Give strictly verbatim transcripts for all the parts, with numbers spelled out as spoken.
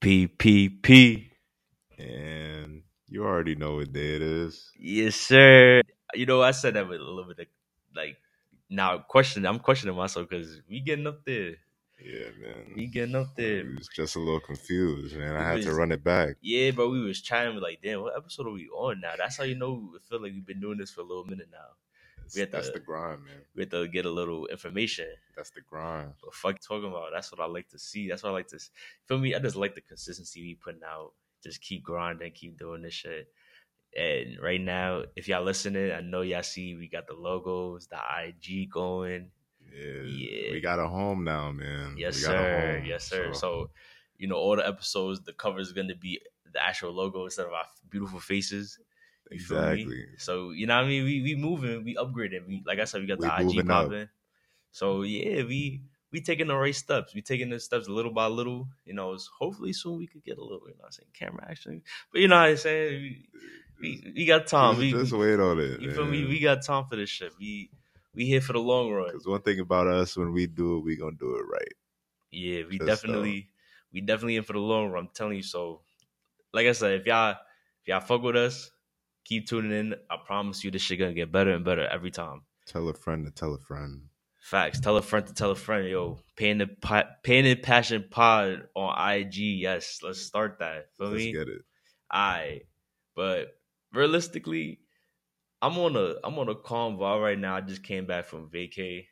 P P P. And you already know what day it is. Yes, sir. You know, I said that with a little bit of, like, now question. I'm questioning myself because we getting up there. Yeah, man. We getting up there. I was just a little confused, man. I had to run it back. Yeah, but we was chatting. We're like, damn, what episode are we on now? That's how you know we feel like we've been doing this for a little minute now. We have to, that's the grind, man. We have to get a little information. That's the grind. But fuck talking about, that's what I like to see. That's what I like to see. For me, I just like the consistency we putting out. Just keep grinding, keep doing this shit. And right now, if y'all listening, I know y'all see we got the logos, the I G going. Yeah, yeah. We got a home now, man. Yes, we got sir. A home, yes, sir. So. so, you know, all the episodes, the cover is going to be the actual logo instead of our beautiful faces. You exactly. So, you know what I mean? We we moving, we upgrading. We like I said, we got the we I G popping. Up. So yeah, we we taking the right steps. We taking the steps little by little. You know, it's hopefully soon we could get a little, you know what I'm saying, camera action. But you know what I'm saying? We we, we got time. Just, we just we, wait on it. You man. Feel me? We got time for this shit. We we here for the long run. Because one thing about us, when we do it, we gonna do it right. Yeah, we just definitely so. we definitely in for the long run. I'm telling you. So like I said, if y'all if y'all fuck with us, keep tuning in. I promise you this shit gonna get better and better every time. Tell a friend to tell a friend. Facts. Tell a friend to tell a friend. Yo, Pain and, pa- Pain and Passion Pod on I G. Yes, let's start that. Feel let's me? Get it. Aight. But realistically, I'm on a I'm on a calm vibe right now. I just came back from vacay.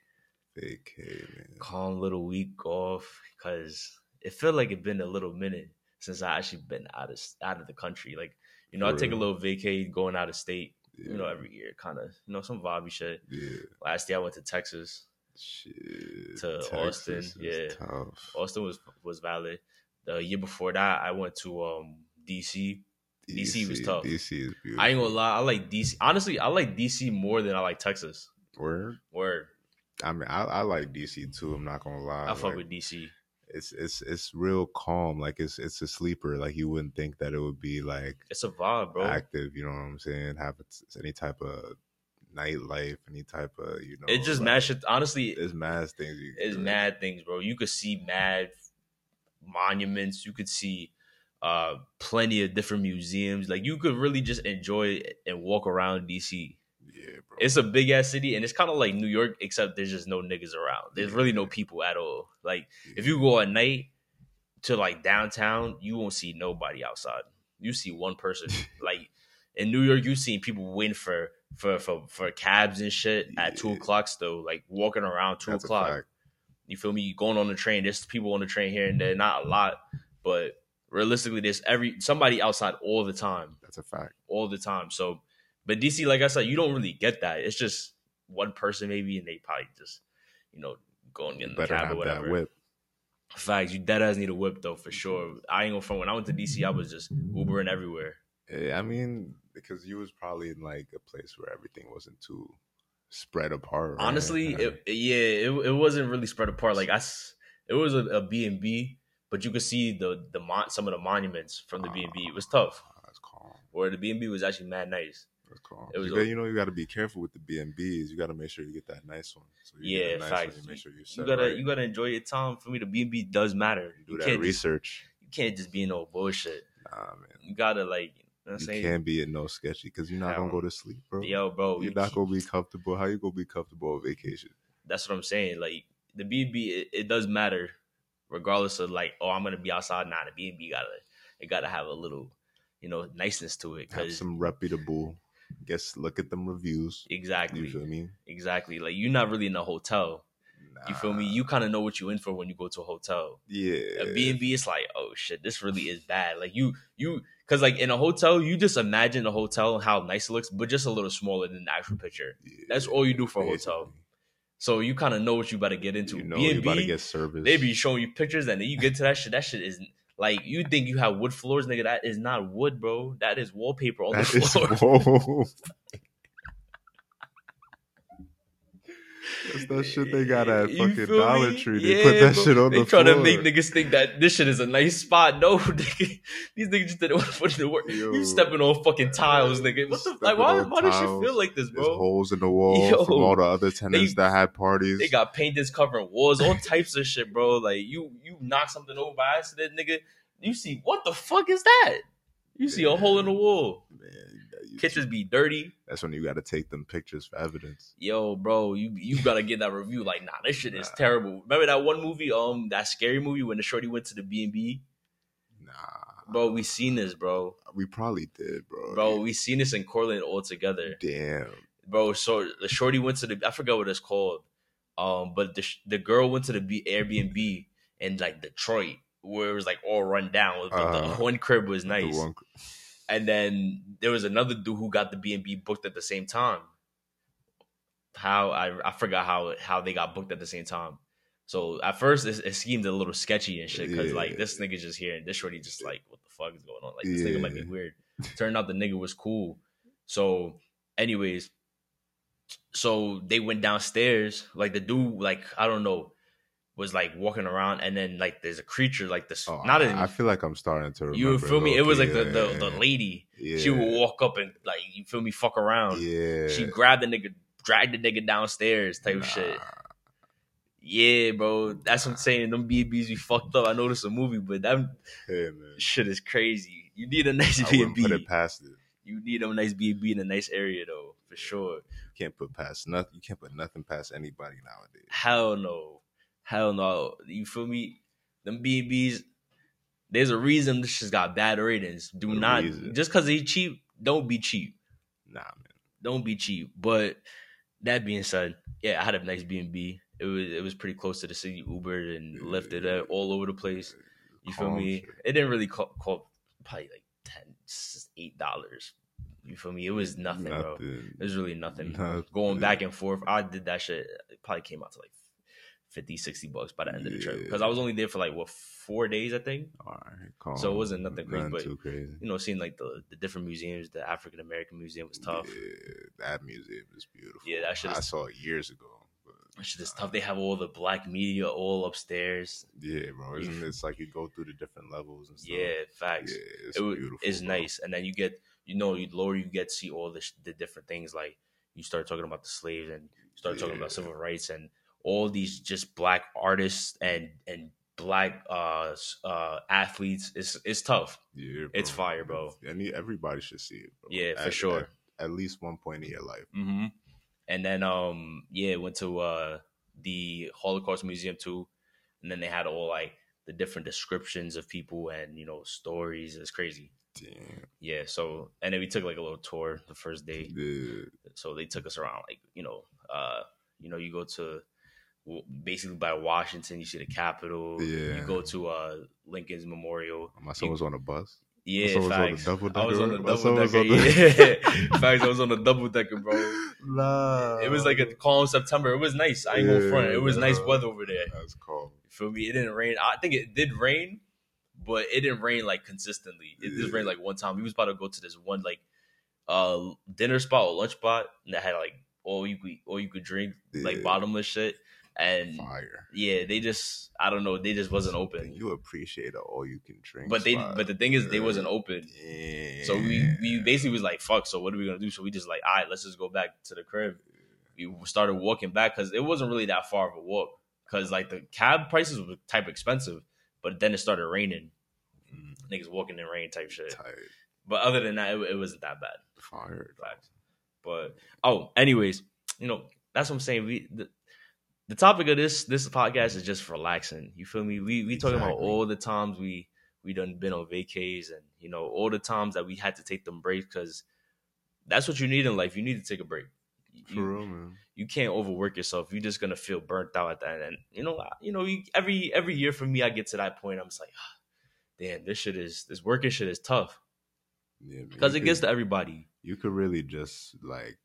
Vacay, man. Calm little week off because it felt like it been a little minute since I actually been out of out of the country. Like. You know, I take a little vacay going out of state, yeah. you know, every year, kind of, you know, some vibey shit. Yeah. Last year I went to Texas, shit, to Texas Austin. Yeah. Tough. Austin was was valid. The year before that, I went to um D C. D C was tough. D C is beautiful. I ain't gonna lie. I like D C. Honestly, I like D C more than I like Texas. Word? Word. I mean, I, I like D C too. I'm not gonna lie. I like, fuck with D C. It's it's it's real calm, like it's it's a sleeper. Like you wouldn't think that it would be like it's a vibe, bro. Active, you know what I'm saying? Have any type of nightlife, any type of you know. It's just like, mad shit. Honestly, it's mad things. You it's do. Mad things, bro. You could see mad monuments. You could see uh plenty of different museums. Like you could really just enjoy it and walk around D C. Yeah, bro. It's a big ass city and it's kind of like New York, except there's just no niggas around. There's yeah. really no people at all. Like yeah. if you go at night to like downtown, you won't see nobody outside. You see one person. Like in New York, you see people waiting for for for, for cabs and shit yeah. at two o'clock still, like walking around two That's o'clock. You feel me? You going on the train. There's people on the train here and there, not a lot, but realistically, there's every somebody outside all the time. That's a fact. All the time. So. But D C, like I said, you don't really get that. It's just one person maybe, and they probably just, you know, going in the cab or whatever. That whip. Facts, you dead ass need a whip though for sure. I ain't gonna front. When I went to D C, I was just Ubering everywhere. Yeah, I mean, because you was probably in like a place where everything wasn't too spread apart. Right? Honestly, it, yeah, it it wasn't really spread apart. Like I, it was a, a B and B, but you could see the the mon- some of the monuments from the B and B. It was tough. That's calm. Where the B and B was actually mad nice. That's calm. It was you, a, you know, you got to be careful with the B and B's. You got to make sure you get that nice one. So you yeah, nice facts. One, you make sure you, you gotta right. you gotta enjoy your time. For me, the B and B does matter. You do you that can't research. Just, you can't just be in no bullshit. Nah, man. You gotta like. You, know what I'm you can't be in no sketchy because you're not gonna go to sleep, bro. Yo, bro, you're not gonna be comfortable. How you gonna be comfortable on vacation? That's what I'm saying. Like the B and B, it, it does matter, regardless of like, oh, I'm gonna be outside. Nah, the B and B gotta it gotta have a little, you know, niceness to it. Have some reputable. Guess look at them reviews. Exactly. You feel me? Exactly. Like you're not really in a hotel. Nah. You feel me? You kind of know what you in for when you go to a hotel. Yeah. A B and B, it's like, oh shit, this really is bad. Like you, you, because like in a hotel, you just imagine the hotel and how nice it looks, but just a little smaller than the actual picture. Yeah. That's all you do for a hotel. So you kind of know what you about to get into. You know B and B, you about to get service. They be showing you pictures, and then you get to that shit. That shit isn't. Like, you think you have wood floors, nigga. That is not wood, bro. That is wallpaper on that the floor. Is wall. That's that shit they got at you fucking Dollar me? Tree. They yeah, put that bro. Shit on they the floor. They trying to make niggas think that this shit is a nice spot. No, nigga. These niggas just didn't want to put it to work. Yo, you stepping on fucking tiles, nigga. What the like? Why, why does she feel like this, bro? There's holes in the wall Yo, from all the other tenants they, that had parties. They got paintings covering walls, all types of shit, bro. Like, you you knock something over by accident, nigga. you see, what the fuck is that? You see yeah, a hole in the wall. Man, pictures see. be dirty. That's when you got to take them pictures for evidence. Yo, bro, you you got to get that review. Like, nah, this shit nah. is terrible. Remember that one movie, um, that scary movie when the shorty went to the B and B? Nah. Bro, we seen this, bro. We probably did, bro. Bro, we seen this in Cortland all together. Damn. Bro, so the shorty went to the, I forgot what it's called. Um, but the the girl went to the B- Airbnb in, like, Detroit, where it was, like, all run down. But uh, the one crib was nice. The one cr- and then there was another dude who got the B and B booked at the same time. How I I forgot how how they got booked at the same time. So at first it, it seemed a little sketchy and shit because yeah. like this nigga's just here and this shorty just like, what the fuck is going on? Like this yeah. nigga might be weird. Turned out the nigga was cool. So anyways, so they went downstairs. Like the dude, like I don't know, was like walking aroround and then like there's a creature like this. Oh, not I, in, I feel like I'm starting to remember. You feel me? It was like yeah. the, the the lady. Yeah. She would walk up and like you feel me fuck around. Yeah. She grabbed the nigga, dragged the nigga downstairs type nah. of shit. Yeah, bro. That's what I'm saying. Them B and Bs be fucked up. I know this is a movie, but that hey, man. shit is crazy. You need a nice I B and B. Put it past it. You need a nice B and B in a nice area, though, for sure. You can't put past nothing. You can't put nothing past anybody nowadays. Hell no. Hell no. You feel me? Them B and Bs, there's a reason this shit's got bad ratings. Do what not, reason? Just because they cheap, don't be cheap. Nah, man. Don't be cheap. But that being said, yeah, I had a nice B and B. It was it was pretty close to the city. Ubered and Lyft it up all over the place. You feel Calm me? Shit. It didn't really cost probably like ten, eight dollars. You feel me? It was nothing, nothing. bro. It was really nothing. nothing. Going back and forth, I did that shit. It probably came out to like fifty, sixty bucks by the end yeah. of the trip because I was only there for like what four days, I think. All right, calm. So it wasn't nothing crazy, but too crazy. You know, seeing like the, the different museums, the African American Museum was tough. Yeah, that museum is beautiful. Yeah, that shit. I is- saw it years ago. Shit is tough. They have all the black media all upstairs. Yeah, bro. Isn't it's like you go through the different levels and stuff. Yeah, facts. Yeah, it's it, beautiful. It's bro. nice. And then you get, you know, you lower, you get to see all the, the different things. Like you start talking about the slaves and you start yeah. talking about civil rights and all these just black artists and and black uh uh athletes. It's it's tough. Yeah, bro. It's fire, bro. And everybody should see it, bro. Yeah, at, for sure. At, at least one point in your life. Mm-hmm. And then, um, yeah, went to uh, the Holocaust Museum, too. And then they had all, like, the different descriptions of people and, you know, stories. It's crazy. Damn. Yeah, so, and then we took, like, a little tour the first day. Yeah. So they took us around, like, you know, uh, you know, you go to basically by Washington, you see the Capitol. Yeah. You go to uh, Lincoln's Memorial. My son was on a bus. Yeah, facts. I was on the double-decker. Yeah. Facts, I was on the double-decker, bro. Nah. It was like a calm September. It was nice. I ain't yeah, gonna front. It was nah. nice weather over there. That's calm. You feel me? It didn't rain. I think it did rain, but it didn't rain, like, consistently. It yeah. just rained, like, one time. We was about to go to this one, like, uh, dinner spot or lunch spot that had, like, all you could, all you could drink, yeah. like, bottomless shit. And Fire. yeah, they just I don't know, they just wasn't open. You appreciate it all you can drink. But they spot. but the thing is they wasn't open. Yeah. So we, we basically was like, fuck, so what are we gonna do? So we just like, all right, let's just go back to the crib. We started walking back because it wasn't really that far of a walk. Cause like the cab prices were type expensive, but then it started raining. Mm. Niggas walking in rain type shit. Tired. But other than that, it, it wasn't that bad. Fire. But oh, anyways, you know, that's what I'm saying. We the, The topic of this this podcast is just relaxing. You feel me? We we exactly. talking about all the times we we done been on vacays and, you know, all the times that we had to take them breaks because that's what you need in life. You need to take a break. For you, real, man. You can't overwork yourself. You're just going to feel burnt out at the end. And, you know, I, you know, you, every every year for me, I get to that point. I'm just like, ah, damn, this shit is, this working shit is tough. Yeah, because it could, gets to everybody. You could really just, like,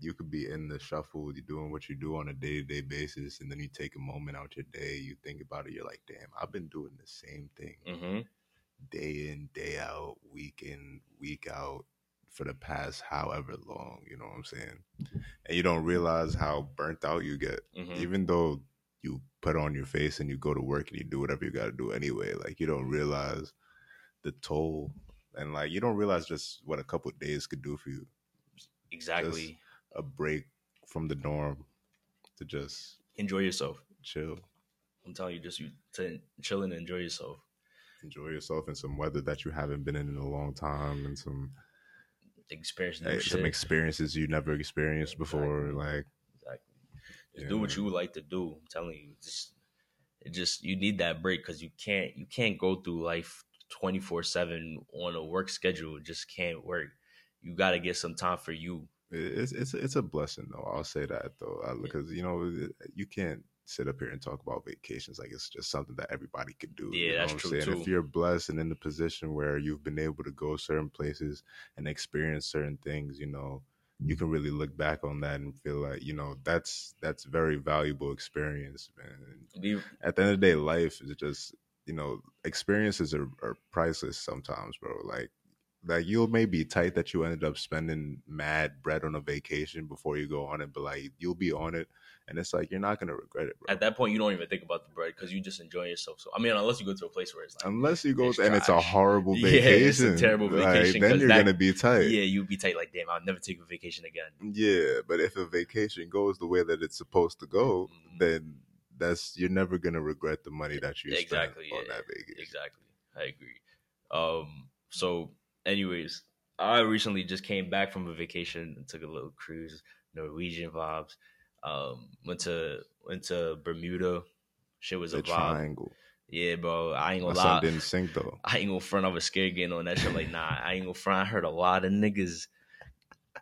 you could be in the shuffle, you're doing what you do on a day-to-day basis, and then you take a moment out your day, you think about it, you're like, damn, I've been doing the same thing mm-hmm. day in, day out, week in, week out for the past however long, you know what I'm saying? And you don't realize how burnt out you get, mm-hmm. even though you put on your face and you go to work and you do whatever you got to do anyway. Like, you don't realize the toll, and, like, you don't realize just what a couple of days could do for you. Exactly. Just a break from the norm to just enjoy yourself, chill. I'm telling you, just you to chill and enjoy yourself. enjoy yourself in some weather that you haven't been in in a long time, and some experiencing hey, some experiences you never experienced exactly. before. Like, exactly. Just do know. what you like to do. I'm telling you, just it just you need that break because you can't you can't go through life twenty-four seven on a work schedule. It just can't work. You got to get some time for you. It's it's it's a blessing though. I'll say that though, because you know you can't sit up here and talk about vacations like it's just something that everybody could do. Yeah, you know that's true saying? too. If you're blessed and in the position where you've been able to go certain places and experience certain things, you know, you can really look back on that and feel like, you know, that's that's very valuable experience, man. At the end of the day, life is just, you know, experiences are, are priceless sometimes, bro. Like. Like, you'll maybe tight that you ended up spending mad bread on a vacation before you go on it, but, like, you'll be on it, and it's like, you're not going to regret it, bro. At that point, you don't even think about the bread because you just enjoy yourself. So I mean, unless you go to a place where it's like... Unless you go to... And it's a horrible vacation. Yeah, it's a terrible vacation. Like, then you're going to be tight. Yeah, you'll be tight like, damn, I'll never take a vacation again. Yeah, but if a vacation goes the way that it's supposed to go, mm-hmm. then that's you're never going to regret the money that you exactly, spent on yeah, that vacation. Exactly. I agree. Um, so... Anyways, I recently just came back from a vacation and took a little cruise, Norwegian vibes. Um, went to went to Bermuda. Shit was the a vibe. Triangle. Yeah, bro. I ain't gonna My lie. Son didn't sink though. I ain't gonna front. I was scared getting on that shit. Like, nah, I ain't gonna front. I heard a lot of niggas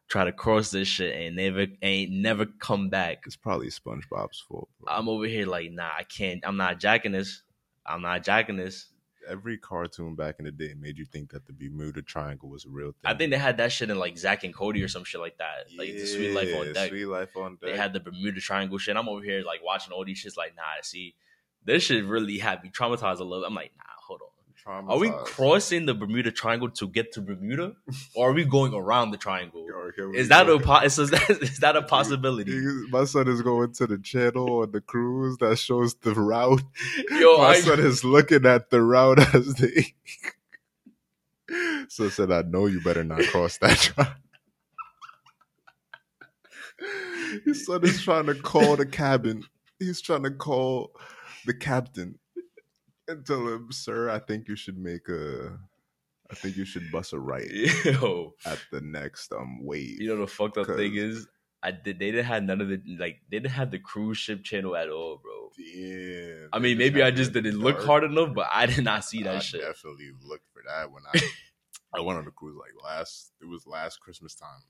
try to cross this shit and never ain't never come back. It's probably SpongeBob's fault. Bro. I'm over here like, nah, I can't. I'm not jacking this. I'm not jacking this. Every cartoon back in the day made you think that the Bermuda Triangle was a real thing. I think they had that shit in like Zack and Cody or some shit like that. Like yeah, the Sweet Life on Deck. Sweet Life on Deck. They had the Bermuda Triangle shit. I'm over here like watching all these shits like, nah, see, this shit really had me traumatized a little. I'm like, nah, hold on. Are we crossing the Bermuda Triangle to get to Bermuda, or are we going around the triangle? Yo, is that go. a po- is, is that a possibility? My son is going to the channel on the cruise that shows the route. Yo, my I... son is looking at the route as they. So said, "I know you better not cross that triangle." His son is trying to call the cabin. He's trying to call the captain. And tell him, sir, I think you should make a, I think you should bust a right Yo. at the next um wave. You know the fucked up thing is, I did they didn't have none of the like they didn't have the cruise ship channel at all, bro. Yeah, I mean maybe I just didn't dark. look hard enough, but I did not see that I shit. I definitely looked for that when I I went on the cruise like last it was last Christmas time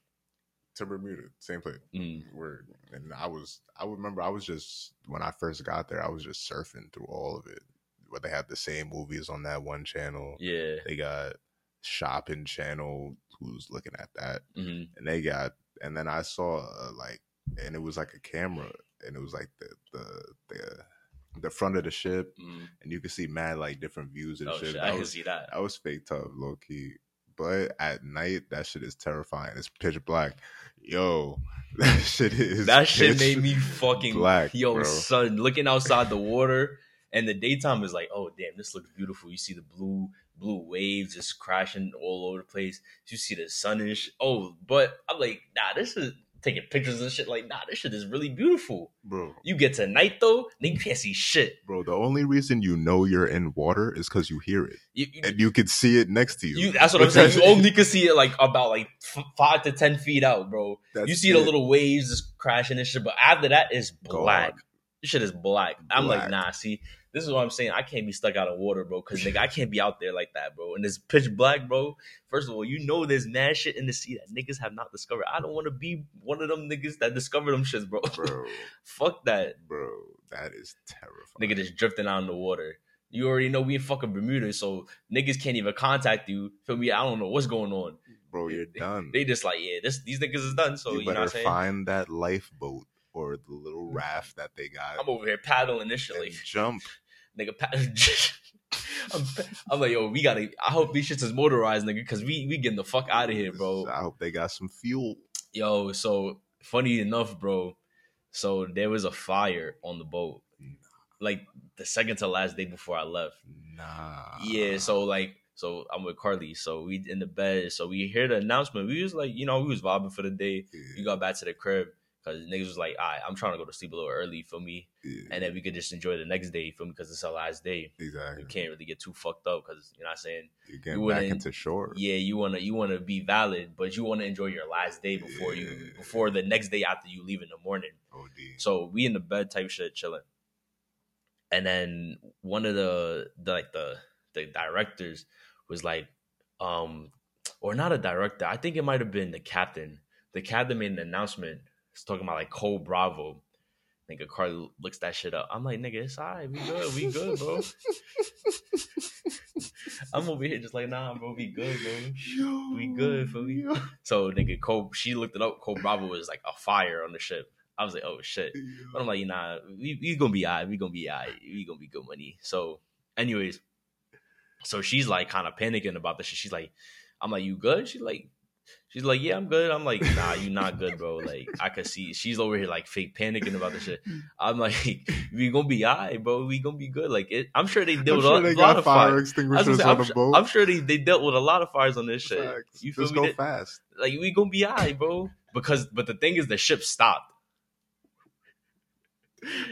to Bermuda, same place. Mm. Word. And I was I remember I was just when I first got there I was just surfing through all of it. Where they have the same movies on that one channel. Yeah. They got shopping channel. Who's looking at that? Mm-hmm. And they got, and then I saw uh, like, and it was like a camera and it was like the, the, the, the front of the ship mm-hmm. and you could see mad, like different views and oh, shit. shit. I was, could see that. That was fake tough, low key. But at night, that shit is terrifying. It's pitch black. Yo, that shit is That shit made me fucking black. Yo, bro. Son, looking outside the water. And the daytime is like, oh, damn, this looks beautiful. You see the blue blue waves just crashing all over the place. You see the sun and shit. Oh, but I'm like, nah, this is taking pictures and shit. Like, nah, this shit is really beautiful. Bro. You get to night, though, then you can't see shit. Bro, the only reason you know you're in water is because you hear it. You, you, and you can see it next to you. you that's what I'm saying. You only can see it like about like f- five to ten feet out, bro. That's you see it. the little waves just crashing and shit. But after that, it's black. God. This shit is black. I'm black. like, nah, see, this is what I'm saying. I can't be stuck out of water, bro, because, nigga, I can't be out there like that, bro. And it's pitch black, bro. First of all, you know there's mad shit in the sea that niggas have not discovered. I don't want to be one of them niggas that discovered them shits, bro. Bro. Fuck that. Bro, that is terrifying. Nigga just drifting out in the water. You already know we in fucking Bermuda, so niggas can't even contact you. Feel me? I don't know what's going on. Bro, you're they, done. They just like, yeah, this these niggas is done, so you, you know what I'm saying? Find that lifeboat. Or the little raft that they got. I'm over here paddling initially. Jump. Nigga, I'm, I'm like, yo, we gotta, I hope these shits is motorized, nigga, because we, we getting the fuck out of here, bro. I hope they got some fuel. Yo, so, funny enough, bro, so there was a fire on the boat. Nah. Like, the second to last day before I left. Nah. Yeah, so, like, so I'm with Carly. So we in the bed. So we hear the announcement. We was like, you know, we was vibing for the day. Yeah. We got back to the crib. Because niggas was like, all right, I'm trying to go to sleep a little early for me. Yeah. And then we could just enjoy the next day for me because it's our last day. Exactly. You can't really get too fucked up because, you know what I'm saying? You're getting you back into shore. Yeah, you want to you want to be valid, but you want to enjoy your last day before yeah. you before the next day after you leave in the morning. Oh, dear. So we in the bed type shit, chilling. And then one of the, the like the the directors was like, um, or not a director. I think it might have been the captain. The captain made an announcement. It's talking about like Code Bravo. Nigga, Carly looks that shit up. I'm like, nigga, it's all right. We good. We good, bro. I'm over here just like, nah, bro, we good, bro. Yo, we good for me. Yo. So, nigga, Code, she looked it up. Code Bravo was like a fire on the ship. I was like, oh, shit. Yo. But I'm like, nah, we, we gonna be all right. We gonna be all right. We gonna be good money. So, anyways, so she's like kind of panicking about this shit. She's like, I'm like, you good? She's like, She's like, yeah, I'm good. I'm like, nah, you not good, bro. Like, I could see she's over here like fake panicking about this shit. I'm like, we gonna be all right, bro. We gonna be good. Like, it, I'm sure they dealt sure with a lot of fire extinguishers on the boat. I'm sure they, they dealt with a lot of fires on this shit. Facts. You feel Just me? Go fast. Like, we gonna be all right, bro. Because, but the thing is, the ship stopped.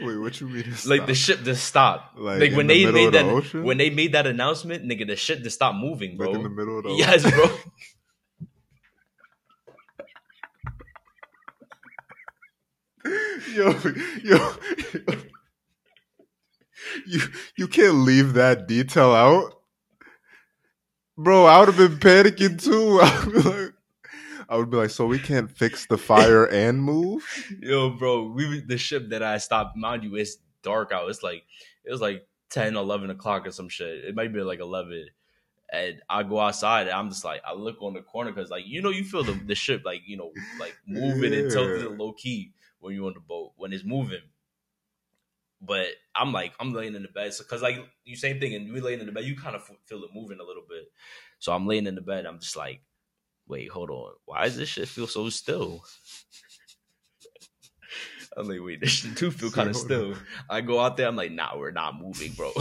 Wait, what you mean? Like stopped? The ship just stopped. Like, like when the they made that, the when they made that announcement, nigga, the ship just stopped moving, bro. Like in the middle of the yes, ocean. Bro. Yo, yo, yo, you you can't leave that detail out, bro. I would have been panicking too. I would be like, I would be like, so we can't fix the fire and move, yo, bro. We the ship that I stopped, mind you, it's dark out. It's like it was like ten, eleven o'clock or some shit. It might be like eleven. And I go outside, and I'm just like, I look on the corner because, like, you know, you feel the the ship, like, you know, like moving yeah. and tilted low key. When you're on the boat, when it's moving. But I'm like, I'm laying in the bed. So, cause like you same thing, and we laying in the bed, you kind of feel it moving a little bit. So I'm laying in the bed. I'm just like, wait, hold on. Why does this shit feel so still? I'm like, wait, this shit too feel kind of still. On. I go out there. I'm like, nah, we're not moving, bro.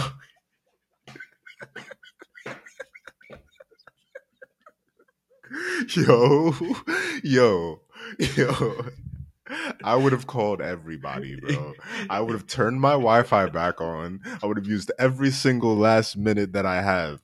yo, yo, yo. I would have called everybody, bro. I would have turned my Wi-Fi back on. I would have used every single last minute that I have,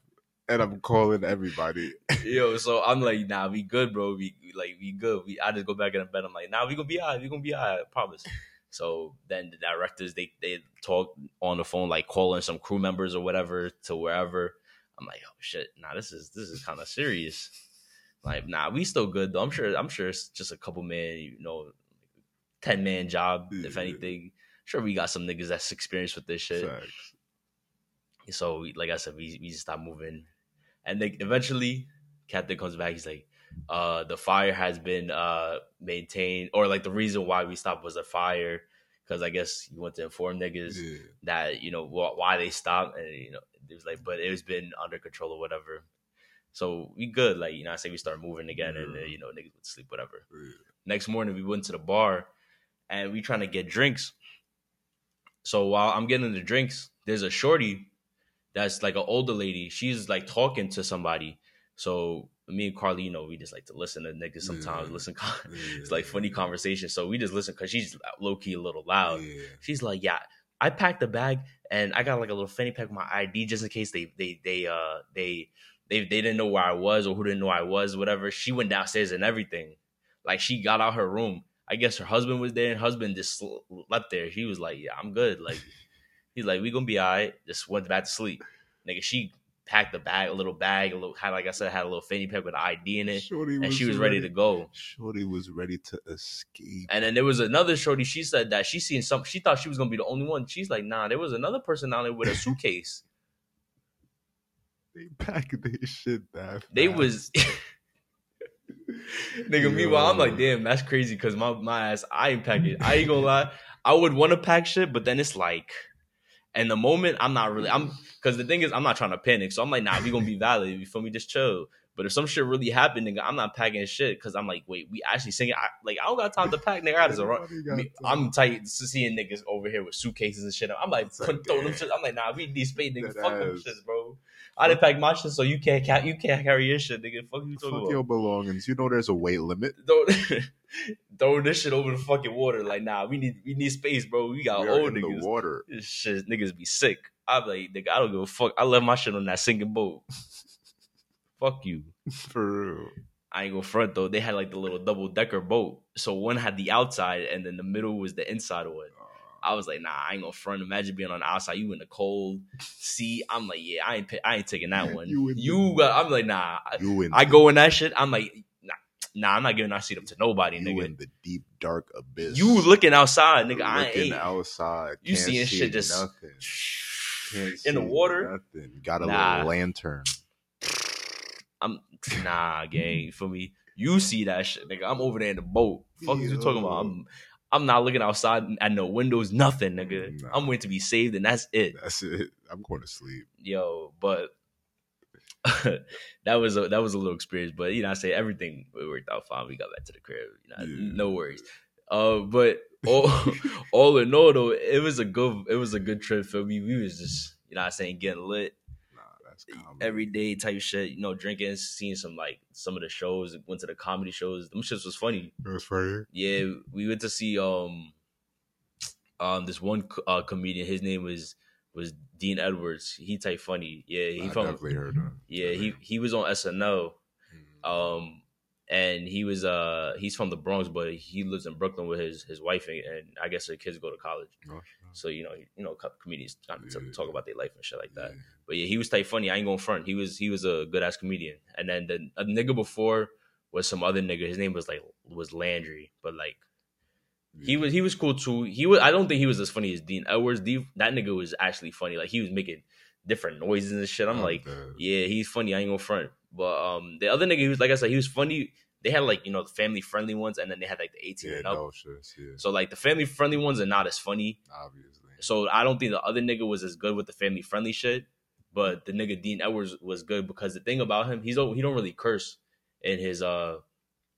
and I'm calling everybody. Yo, so I'm like, nah, we good, bro. We like, we good. We, I just go back in the bed. I'm like, nah, we gonna be all right. We gonna be all right. I promise. So then the directors, they they talk on the phone, like calling some crew members or whatever to wherever. I'm like, oh shit, nah, this is this is kind of serious. Like, nah, we still good though. I'm sure. I'm sure it's just a couple men, you know. ten-man job, yeah. if anything. I'm sure we got some niggas that's experienced with this shit. Facts. So, we, like I said, we, we just stopped moving. And then eventually, Captain comes back. He's like, uh, the fire has been uh, maintained. Or, like, the reason why we stopped was a fire. Because I guess you want to inform niggas yeah. that, you know, why they stopped. And, you know, it was like, but it's been under control or whatever. So, we good. Like, you know, I say we start moving again. Yeah. And, uh, you know, niggas would sleep, whatever. Yeah. Next morning, we went to the bar. And we trying to get drinks. So while I'm getting the drinks, there's a shorty that's like an older lady. She's like talking to somebody. So me and Carly, you know, we just like to listen to niggas sometimes. Yeah. Listen, it's like funny conversation. So we just listen because she's low key a little loud. Yeah. She's like, yeah, I packed a bag and I got like a little fanny pack with my I D just in case they they they uh they they they didn't know where I was or who didn't know I was, whatever. She went downstairs and everything. Like she got out her room. I guess her husband was there, and husband just slept there. He was like, yeah, I'm good. Like, he's like, we gonna be all right. Just went back to sleep. Nigga, she packed a bag, a little bag, a little, had, like I said, had a little fanny pack with an I D in it, shorty, and was she was ready, ready to go. Shorty was ready to escape. And then there was another shorty, she said that she seen some, she thought she was gonna be the only one. She's like, nah, there was another person down there with a suitcase. They packed their shit that fast. They was... Nigga, yo. Meanwhile, I'm like, damn, that's crazy because my, my ass, I ain't pack it. I ain't gonna lie. I would want to pack shit, but then it's like, in the moment, I'm not really, I'm, because the thing is, I'm not trying to panic. So I'm like, nah, we gonna be valid. You feel me? Just chill. But if some shit really happened, nigga, I'm not packing shit because I'm like, wait, we actually singing. I, like, I don't got time to pack, nigga. I just run. I'm tight seeing niggas over here with suitcases and shit. I'm like, like throw them shit. I'm like, nah, we need space, nigga. Fuck them shits, bro. I didn't pack my shit, so you can't you can't carry your shit, nigga. Fuck you talking fuck about? Fuck your belongings. You know there's a weight limit. Don't throw this shit over the fucking water. Like, nah, we need we need space, bro. We got we old in niggas. The water. This shit, niggas be sick. I be like, nigga, I don't give a fuck. I left my shit on that sinking boat. Fuck you. For real. I ain't gonna front though. They had like the little double decker boat, so one had the outside, and then the middle was the inside one. I was like, nah, I ain't gonna front. Imagine being on the outside, you in the cold sea. I'm like, yeah, I ain't, I ain't taking that one. You, you uh, I'm like, nah. You I go in that shit. I'm like, nah, nah, I'm not giving that seat up to nobody, you nigga. You in the deep dark abyss. You looking outside, nigga. Looking I ain't outside. You seeing see shit just nothing. Can't in see the water. Nothing. Got a nah. little lantern. I'm nah, gang. For me, you see that shit, nigga. I'm over there in the boat. Fuck is you talking about? I'm. I'm not looking outside at no windows, nothing, nigga. Nah. I'm waiting to be saved, and that's it. That's it. I'm going to sleep. Yo, but that was a that was a little experience. But you know, I say everything it worked out fine. We got back to the crib. You know, yeah. No worries. Uh, but all, all in all, though, it was a good it was a good trip for me. We was just, you know, I saying getting lit. Nah, that's common. Everyday type shit. You know, drinking, seeing some like. Some of the shows, went to the comedy shows. Them shits was funny. It was funny. Yeah, we went to see um, um, this one uh, comedian. His name was was Dean Edwards. He type funny. Yeah, he I from, definitely heard him. Yeah, definitely. he he was on S N L, um, and he was uh he's from the Bronx, but he lives in Brooklyn with his his wife and, and I guess her kids go to college. Gosh, so you know you know comedians kind of yeah. talk about their life and shit like that. Yeah. But yeah, he was type funny. I ain't gonna front. He was he was a good ass comedian. And then the a nigga before was some other nigga. His name was like was Landry, but like yeah. he was he was cool too. He was I don't think he was as funny as Dean Edwards. D, that nigga was actually funny. Like he was making different noises and shit. I'm Not like, bad. yeah, he's funny. I ain't gonna front. But um, the other nigga, he was like I said, he was funny. They had like you know the family friendly ones, and then they had like the eighteen yeah, and up. No, sure, yeah. So like the family friendly ones are not as funny. Obviously. So I don't think the other nigga was as good with the family friendly shit. But the nigga Dean Edwards was good because the thing about him, he's he don't really curse in his uh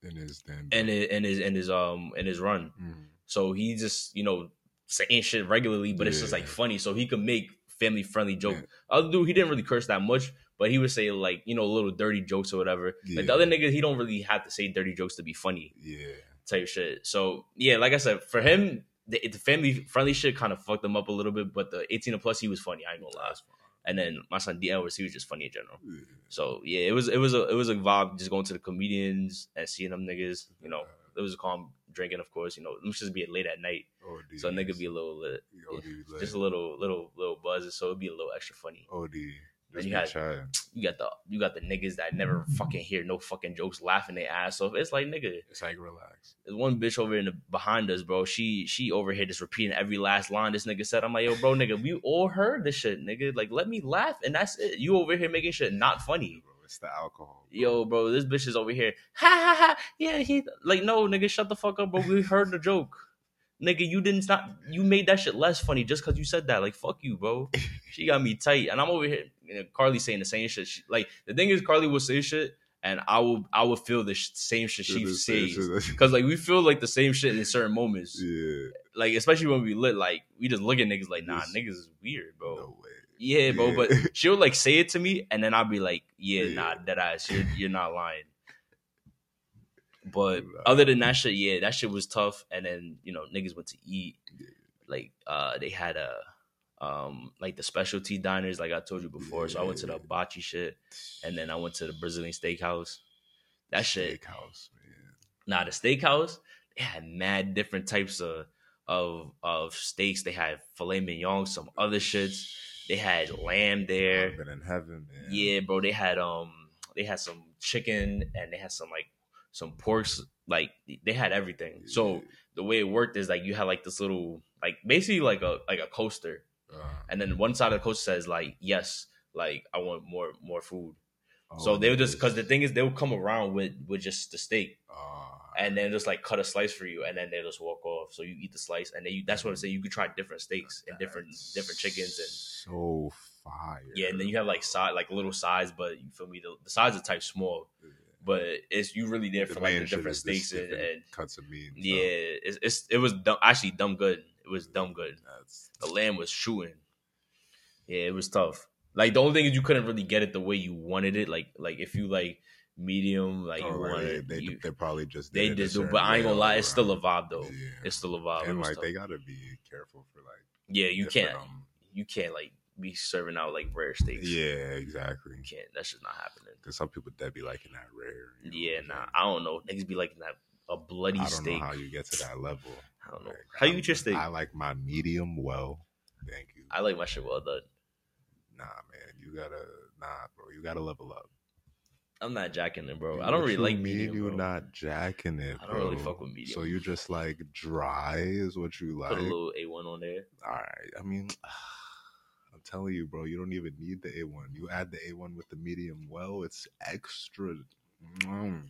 in his stand in his in his in his um in his run. Mm-hmm. So he just you know saying shit regularly, but yeah. it's just like funny. So he could make family friendly jokes. Yeah. Other dude, he didn't really curse that much, but he would say like you know little dirty jokes or whatever. Yeah. Like the other nigga, he don't really have to say dirty jokes to be funny. Yeah, type shit. So yeah, like I said, for him, the, the family friendly shit kind of fucked him up a little bit. But the eighteen and plus, he was funny. I ain't gonna lie. And then my son D L was he was just funny in general. Yeah. So yeah, it was it was a it was a vibe just going to the comedians and seeing them niggas. You know, it was a calm drinking, of course. You know, it was just be late at night, oh, so nigga be a little lit, oh, yeah, just a little little little buzz. So it'd be a little extra funny. Oh, dude. Then you got you got the you got the niggas that never fucking hear no fucking jokes laughing their ass off. It's like nigga, it's like relax. There's one bitch over in the behind us, bro. She she over here just repeating every last line this nigga said. I'm like, yo, bro, nigga, we all heard this shit, nigga. Like, let me laugh, and that's it. You over here making shit not funny. Bro, it's the alcohol. Bro. Yo, bro, this bitch is over here. Ha ha ha. Yeah, he like no nigga, shut the fuck up, bro. We heard the joke. Nigga, you didn't stop. You made that shit less funny just because you said that. Like, fuck you, bro. She got me tight, and I'm over here. You know, Carly saying the same shit. She, like the thing is, Carly will say shit, and I will, I will feel the sh- same shit she says because like we feel like the same shit in certain moments. Yeah, like especially when we lit, like we just look at niggas like, nah, this, niggas is weird, bro. No way. Yeah, yeah, bro. But she'll like say it to me, and then I'll be like, yeah, yeah. nah, that ass, you're, you're not lying. But other than that shit, yeah, that shit was tough. And then, you know, niggas went to eat. Like, uh, they had a, um, like the specialty diners, like I told you before. Yeah, so I went to the hibachi shit. And then I went to the Brazilian steakhouse. That shit. Steakhouse, man. Nah, the steakhouse, they had mad different types of, of, of steaks. They had filet mignon, some other shits. They had lamb there. I've been in heaven, man. Yeah, bro. They had, um, they had some chicken and they had some, like, some porks, like they had everything. So the way it worked is like you had like this little, like basically like a like a coaster, uh, and then one side of the coaster says like yes, like I want more more food. Oh, so they would just because the thing is they would come around with with just the steak, uh, and then just like cut a slice for you, and then they just walk off. So you eat the slice, and then you, that's what I'm saying. You could try different steaks and different different chickens and so fire. Yeah, and then you have like side like little size, but you feel me? The, the size is type small. But it's you really there the for like the different steaks and, and cuts of meat. Yeah, it's, it's it was dumb, actually dumb good. It was dumb good. That's, the lamb was chewing. Yeah, it was tough. Like, the only thing is you couldn't really get it the way you wanted it. Like, like if you like medium, like oh, you right. wanted, they, you, they probably just did they just do. But I ain't gonna lie, it's still a vibe though. Yeah. It's still a vibe. And like stuff. They gotta be careful for like yeah, you can't um, you can't like be serving out like rare steaks. Yeah, exactly. You can't. That's just not happening. Because some people that be liking that rare. You know? Yeah, nah, I don't know. Niggas be liking that a bloody steak. I don't steak. know how you get to that level. I don't know. Like, how you I'm, eat your steak? I like my medium well. Thank you. I like my shit well done. Nah, man, you gotta nah, bro. You gotta level up. I'm not jacking it, bro. Dude, I don't really you like medium. You're not jacking it, bro. I don't really fuck with medium. So you just like dry is what you like. Put a little A one on there. All right. I mean, I'm telling you, bro. You don't even need the A one. You add the A one with the medium well. It's extra. Mm.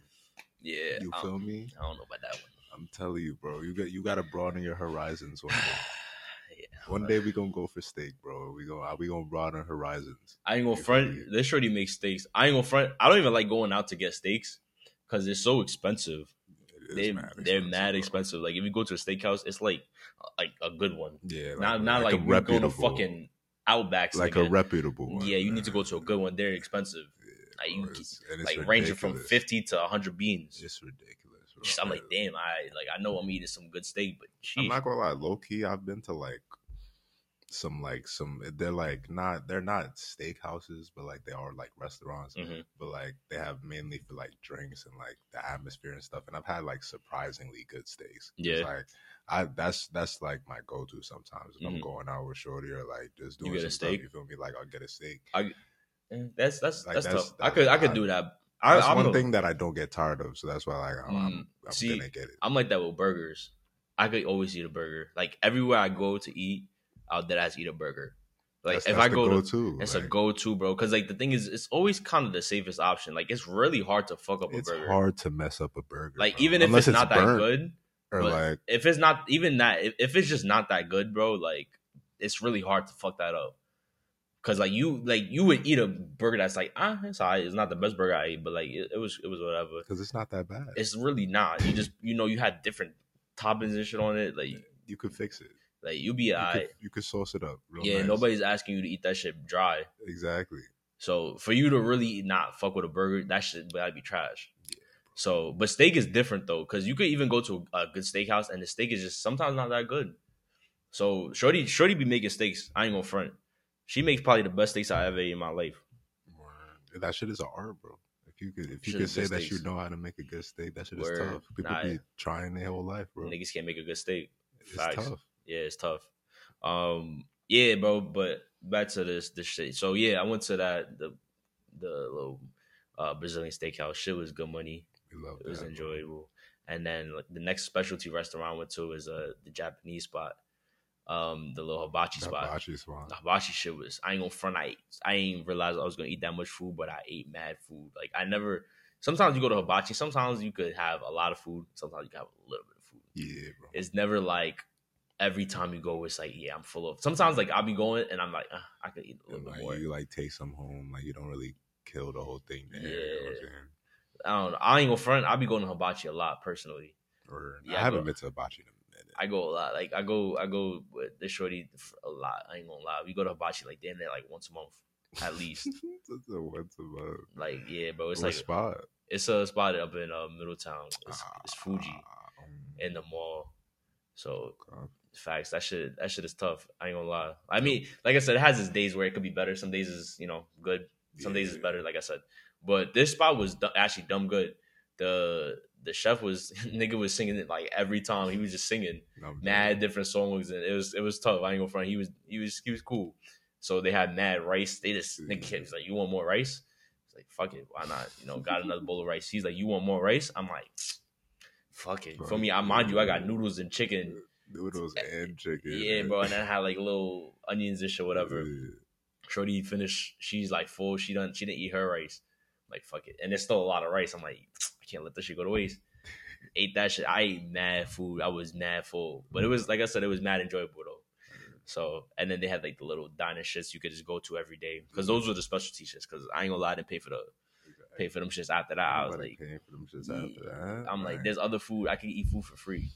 Yeah. You feel me? I don't know about that one. I'm telling you, bro. You got you got to broaden your horizons one day. One day we gonna go for steak, bro. We gonna we gonna broaden horizons. I ain't gonna front. They sure do make steaks. I ain't gonna front. I don't even like going out to get steaks because they're so expensive. They they're mad expensive. Like if you go to a steakhouse, it's like like a good one. Yeah, like, not not like, like we go to fucking Outbacks. Like again. a reputable one. Yeah, you man. need to go to a good one. They're expensive. Yeah, like bro, you, like ranging from fifty to a hundred beans. It's ridiculous. Bro. I'm like, damn. I like I know I'm eating some good steak, but geez. I'm not gonna lie. Low key, I've been to like. Some like some they're like not they're not steakhouses, but like they are like restaurants, mm-hmm. but like they have mainly for like drinks and like the atmosphere and stuff. And I've had like surprisingly good steaks. Yeah, like I that's that's like my go to sometimes if mm-hmm. I'm going out with shorty or like just doing you get some a steak. Stuff, you feel me? Like I'll get a steak. I, that's that's like, that's, that's tough. That's, I could I could I, do that. I, that's I'm one a, thing that I don't get tired of, so that's why like I'm, mm, I'm, I'm see, gonna get it. I'm like that with burgers. I could always eat a burger. Like everywhere I go to eat. I'll dead ass eat a burger. Like that's, if that's I go to, go-to, it's like, a go-to, bro. Because like the thing is, it's always kind of the safest option. Like it's really hard to fuck up a it's burger. It's hard to mess up a burger. Like bro. even Unless if it's, it's not that good, or like if it's not even that, if, if it's just not that good, bro, like it's really hard to fuck that up. Because like you, like you would eat a burger that's like ah, it's alright. It's not the best burger I ate, but like it, it was, it was whatever. Because it's not that bad. It's really not. You just you know you had different toppings and shit on it. Like you could fix it. Like, you'll be all right. You could, you could sauce it up. Real yeah, nice. Nobody's asking you to eat that shit dry. Exactly. So, for you to really not fuck with a burger, that shit that'd be trash. Yeah. So, but steak is different, though, because you could even go to a good steakhouse, and the steak is just sometimes not that good. So, Shorty, Shorty be making steaks. I ain't gonna front. She makes probably the best steaks I ever ate in my life. Word. That shit is an art, bro. If you could, if you could say that steaks. You know how to make a good steak, that shit is Word. tough. People nah, be trying their whole life, bro. Niggas can't make a good steak. It's Facts. tough. Yeah, it's tough. Um, yeah, bro. But back to this this shit. So yeah, I went to that the the little uh, Brazilian steakhouse. Shit was good money. We love it. It was enjoyable. And then like, the next specialty restaurant I went to is uh the Japanese spot, um the little hibachi spot. Hibachi spot. The hibachi shit was. I ain't gonna front. I I ain't realize I was gonna eat that much food, but I ate mad food. Like I never. Sometimes you go to hibachi. Sometimes you could have a lot of food. Sometimes you can have a little bit of food. Yeah, bro. It's never like. Every time you go, it's like, yeah, I'm full of. Sometimes, like, I'll be going, and I'm like, uh, I could eat a little and, bit like, more. You, like, take some home. Like, you don't really kill the whole thing there. Yeah. You know what I'm saying? I don't know. I ain't gonna front. I'll be going to hibachi a lot, personally. Or, yeah, I, I haven't go, been to hibachi in a minute. I go a lot. Like, I go I go with the shorty a lot. I ain't gonna lie. We go to hibachi, like, damn near, like, once a month, at least. That's a once a month. Like, yeah, bro. It's what like. Spot? It's a spot up in uh, Middletown. It's, ah, it's Fuji ah, in the mall. So. God. Facts. That shit. That shit is tough. I ain't gonna lie. I mean, like I said, it has its days where it could be better. Some days is you know good. Some yeah, days yeah. is better. Like I said, but this spot was d- actually dumb good. The the chef was nigga was singing it like every time. He was just singing I'm mad kidding. different songs, and it was it was tough. I ain't gonna front. He was he was he was cool. So they had mad rice. They just yeah. nigga was like, you want more rice? It's like fuck it, why not? You know, got another bowl of rice. He's like, you want more rice? I'm like, fuck it. Right. For me, I mind you, I got noodles and chicken. Noodles and chicken. Yeah, bro. And then I had like little onions and shit, whatever. Yeah. Shorty finished. She's like full. She done. She didn't eat her rice. I'm like fuck it. And there's still a lot of rice. I'm like, I can't let this shit go to waste. Ate that shit. I ate mad food. I was mad full, but it was like I said, it was mad enjoyable though. So and then they had like the little diner shits you could just go to every day because those were the specialty shits. Because I ain't gonna lie, I didn't pay for the. Pay for them shits after that. I was like, paying for them shits after that. I'm like, there's other food. I can eat food for free.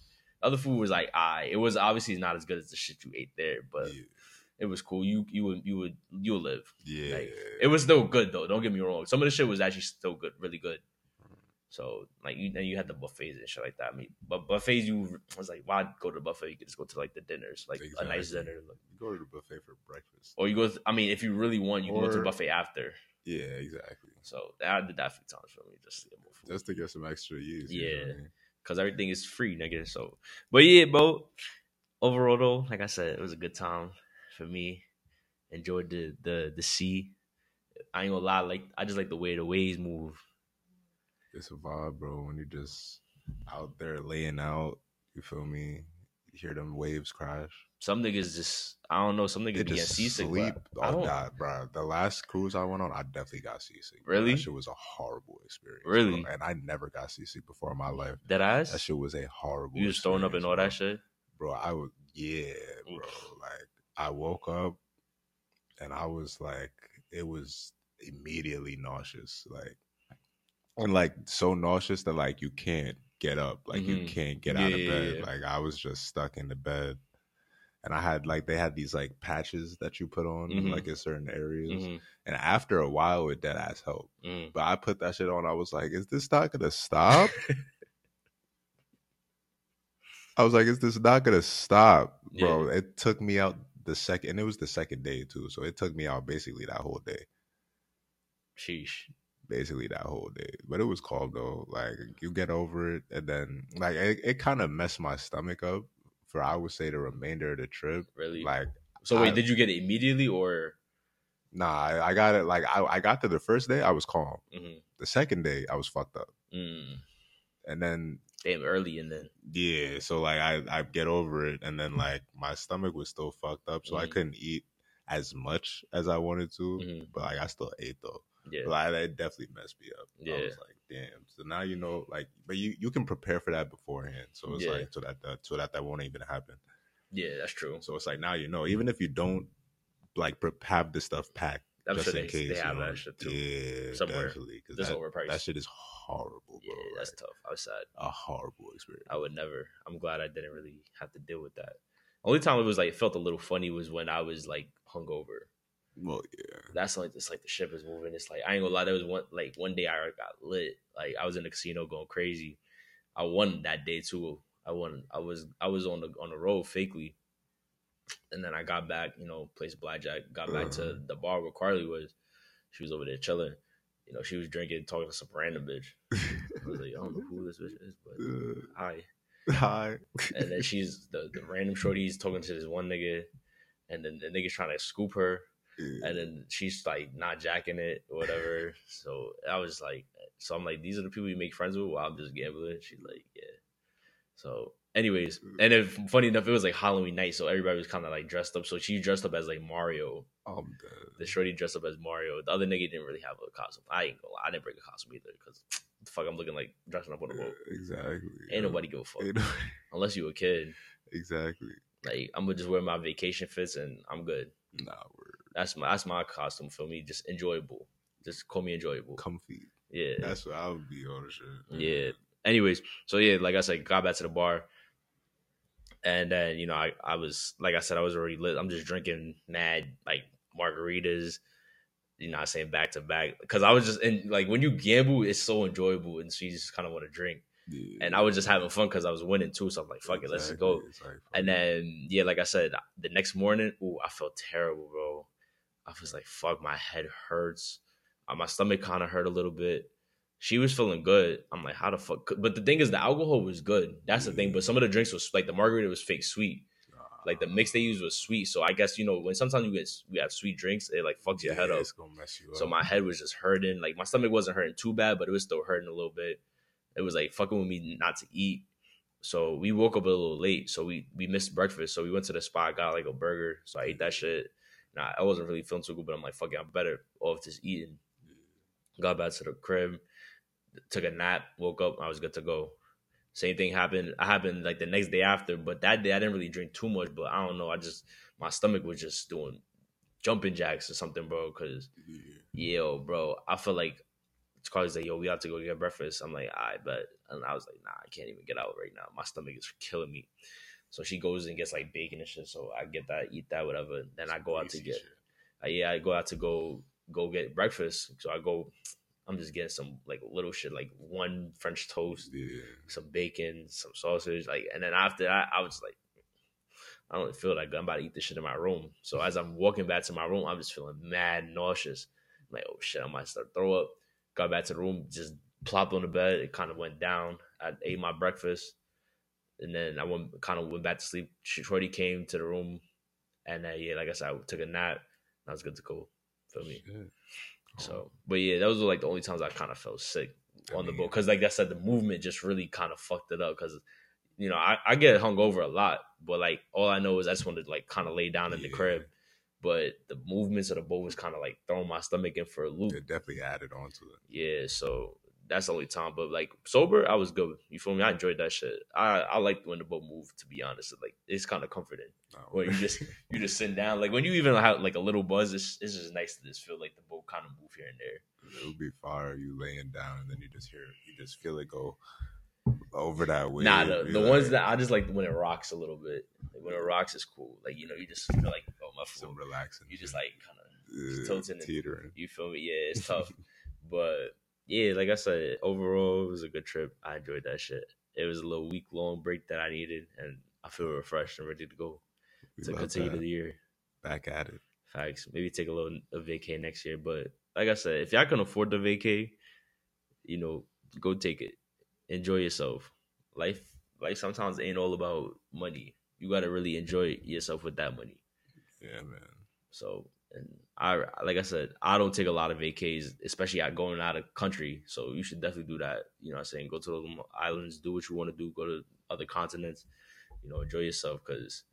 Other food was like, I. It was obviously not as good as the shit you ate there, but yeah. It was cool. You you would you would you would live. Yeah, like, it was still good though. Don't get me wrong. Some of the shit was actually still good, really good. So like you then you had the buffets and shit like that. I mean, but buffets, you I was like, why go to the buffet? You could just go to like the dinners, like exactly. a nice dinner. Like, you go to the buffet for breakfast, or you go. To, I mean, if you really want, you or, can go to the buffet after. Yeah, exactly. So I did that a few times for me, just to get more food. Just to get some extra use. Yeah, because I mean? everything is free, nigga. So, but yeah, bro. Overall, though, like I said, it was a good time for me. Enjoyed the the the sea. I ain't gonna lie, like I just like the way the waves move. It's a vibe, bro. When you're just out there laying out, you feel me? You hear them waves crash. Some niggas just, I don't know. Some niggas be seasick. Sleep all night, bro. The last cruise I went on, I definitely got seasick. Really? That shit was a horrible experience. Really? Bro. And I never got seasick before in my life. That ass? That shit was a horrible. You just throwing up and all that shit, bro. I was, yeah, bro. Oof. Like I woke up, and I was like, it was immediately nauseous, like. And, like, so nauseous that, like, you can't get up. Like, mm-hmm. you can't get yeah, out of bed. Yeah. Like, I was just stuck in the bed. And I had, like, they had these, like, patches that you put on, mm-hmm. like, in certain areas. Mm-hmm. And after a while, it dead ass helped. Mm. But I put that shit on. I was like, is this not going to stop? I was like, is this not going to stop? Bro, yeah. It took me out the second. And it was the second day, too. So it took me out basically that whole day. Sheesh. Basically that whole day, but it was cold though. Like you get over it, and then like it, it kind of messed my stomach up for I would say the remainder of the trip. Really? Like, so wait, I, did you get it immediately or? Nah, I, I got it. Like I, I got to the first day, I was calm. Mm-hmm. The second day, I was fucked up. Mm. And then damn early, and then yeah, so like I, I get over it, and then like my stomach was still fucked up, so mm-hmm. I couldn't eat as much as I wanted to, mm-hmm. but like I still ate though. Yeah, like, that definitely messed me up. Yeah. I was like, damn. So now you know, like, but you, you can prepare for that beforehand. So it's yeah. like, so that, that so that that won't even happen. Yeah, that's true. So it's like now you know, even if you don't like have the stuff packed, I'm just sure in they, case, they have you know, that shit too. Yeah, somewhere. Definitely, because that, that shit is horrible, bro. Yeah, that's like, tough. I was sad. A horrible experience. I would never. I'm glad I didn't really have to deal with that. Only time it was like felt a little funny was when I was like hungover. Well, yeah. That's like it's like the ship is moving. It's like I ain't gonna lie. There was one like one day I got lit. Like I was in the casino going crazy. I won that day too. I won. I was I was on the on the road fakely, and then I got back. You know, placed blackjack. Got back uh-huh. to the bar where Carly was. She was over there chilling. You know, she was drinking, talking to some random bitch. I was like, I don't know who this bitch is, but hi, hi. And then she's the the random shorty's talking to this one nigga, and then the nigga's trying to scoop her. Yeah. And then she's like not jacking it or whatever. So I was like, so I'm like, these are the people you make friends with while I'm just gambling. She's like, yeah. So anyways, and then funny enough, it was like Halloween night. So everybody was kind of like dressed up. So she dressed up as like Mario. Oh, the shorty dressed up as Mario. The other nigga didn't really have a costume. I ain't gonna lie. I didn't bring a costume either because the fuck I'm looking like dressing up on a boat. Yeah, exactly. Ain't nobody give a fuck. Unless you a kid. Exactly. Like I'm gonna just wear my vacation fits and I'm good. Nah, word. That's my that's my costume for me. Just enjoyable. Just call me enjoyable. Comfy. Yeah. That's what I would be on shit. Yeah. Anyways, so yeah, like I said, got back to the bar. And then, you know, I, I was like I said, I was already lit. I'm just drinking mad like margaritas, you know, saying back to back. Cause I was just in like when you gamble, it's so enjoyable and so you just kinda wanna drink. Yeah. And I was just having fun because I was winning too. So I'm like, fuck exactly. it, let's go. Exactly. And then, yeah, like I said, the next morning, ooh, I felt terrible, bro. I was like, fuck, my head hurts. Uh, my stomach kind of hurt a little bit. She was feeling good. I'm like, how the fuck? Could? But the thing is, the alcohol was good. That's yeah. the thing. But some of the drinks was like the margarita was fake sweet. Uh, like the mix they used was sweet. So I guess, you know, when sometimes you get we have sweet drinks, it like fucks your yeah, head up. It's gonna mess you up. So my head was just hurting. Like my stomach wasn't hurting too bad, but it was still hurting a little bit. It was like fucking with me not to eat. So we woke up a little late. So we, we missed breakfast. So we went to the spot, got like a burger. So I ate that shit. Nah, I wasn't really feeling too good, but I'm like, fuck it, I'm better off just eating. Got back to the crib, took a nap, woke up, I was good to go. Same thing happened. I happened like the next day after, but that day I didn't really drink too much, but I don't know. I just, my stomach was just doing jumping jacks or something, bro, because, yeah. yo, bro, I feel like, Carly's like, yo, we have to go get breakfast. I'm like, all right, but, and I was like, nah, I can't even get out right now. My stomach is killing me. So she goes and gets like bacon and shit. So I get that, eat that, whatever. Then I go out to get, I, yeah, I go out to go go get breakfast. So I go, I'm just getting some like little shit, like one French toast, yeah. some bacon, some sausage, like. And then after that, I was like, I don't feel like I'm about to eat this shit in my room. So as I'm walking back to my room, I'm just feeling mad nauseous. I'm like, oh shit, I might start to throw up. Got back to the room, just plopped on the bed. It kind of went down. I ate my breakfast. And then I went, kind of went back to sleep. Shorty came to the room. And then, yeah, like I said, I took a nap. And I was good to go. Feel me? Shit. So, but yeah, those were like the only times I kind of felt sick on I mean, the boat. Because like I said, the movement just really kind of fucked it up. Because, you know, I, I get hungover a lot. But like, all I know is I just wanted to like kind of lay down in yeah. the crib. But the movements of the boat was kind of like throwing my stomach in for a loop. It definitely added on to it. Yeah, so... That's the only time, but like sober, I was good. You feel me? I enjoyed that shit. I, I liked when the boat moved. To be honest, like it's kind of comforting. No. Where you just you just sitting down. Like when you even have like a little buzz, it's, it's just nice to just feel like the boat kind of move here and there. It would be fire. You laying down and then you just hear, you just feel it go over that way. Nah, the, the like, ones that I just like when it rocks a little bit. Like when it rocks, it's cool. Like you know, you just feel like oh my foot. Relaxing. You just like kind of uh, tilting, teetering. And, you feel me? Yeah, it's tough, but. Yeah, like I said, overall, it was a good trip. I enjoyed that shit. It was a little week-long break that I needed, and I feel refreshed and ready to go we to continue that. The year. Back at it. Facts. Maybe take a little a vacay next year. But like I said, if y'all can afford the vacay, you know, go take it. Enjoy yourself. Life, life sometimes ain't all about money. You got to really enjoy yourself with that money. Yeah, man. So... And I, like I said, I don't take a lot of vacays, especially out going out of country. So you should definitely do that. You know what I'm saying? Go to those islands, do what you want to do, go to other continents, you know, enjoy yourself. Because